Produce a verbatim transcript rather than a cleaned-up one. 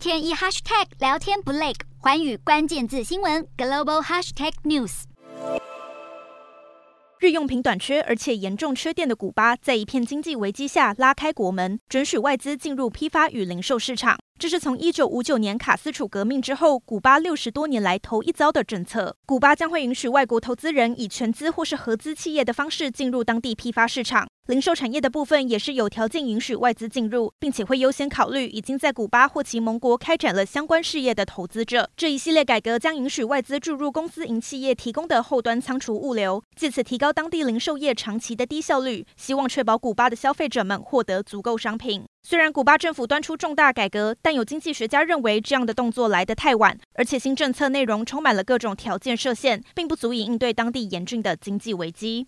天一 hashtag 聊天不累，寰宇关键字新闻 global hashtag news。日用品短缺而且严重缺电的古巴，在一片经济危机下拉开国门，准许外资进入批发与零售市场。这是从一九五九年卡斯楚革命之后，古巴六十多年来头一遭的政策。古巴将会允许外国投资人以全资或是合资企业的方式进入当地批发市场。零售产业的部分也是有条件允许外资进入，并且会优先考虑已经在古巴或其盟国开展了相关事业的投资者。这一系列改革将允许外资注入公司营企业提供的后端仓储物流，借此提高当地零售业长期的低效率，希望确保古巴的消费者们获得足够商品。虽然古巴政府端出重大改革，但有经济学家认为这样的动作来得太晚，而且新政策内容充满了各种条件设限，并不足以应对当地严峻的经济危机。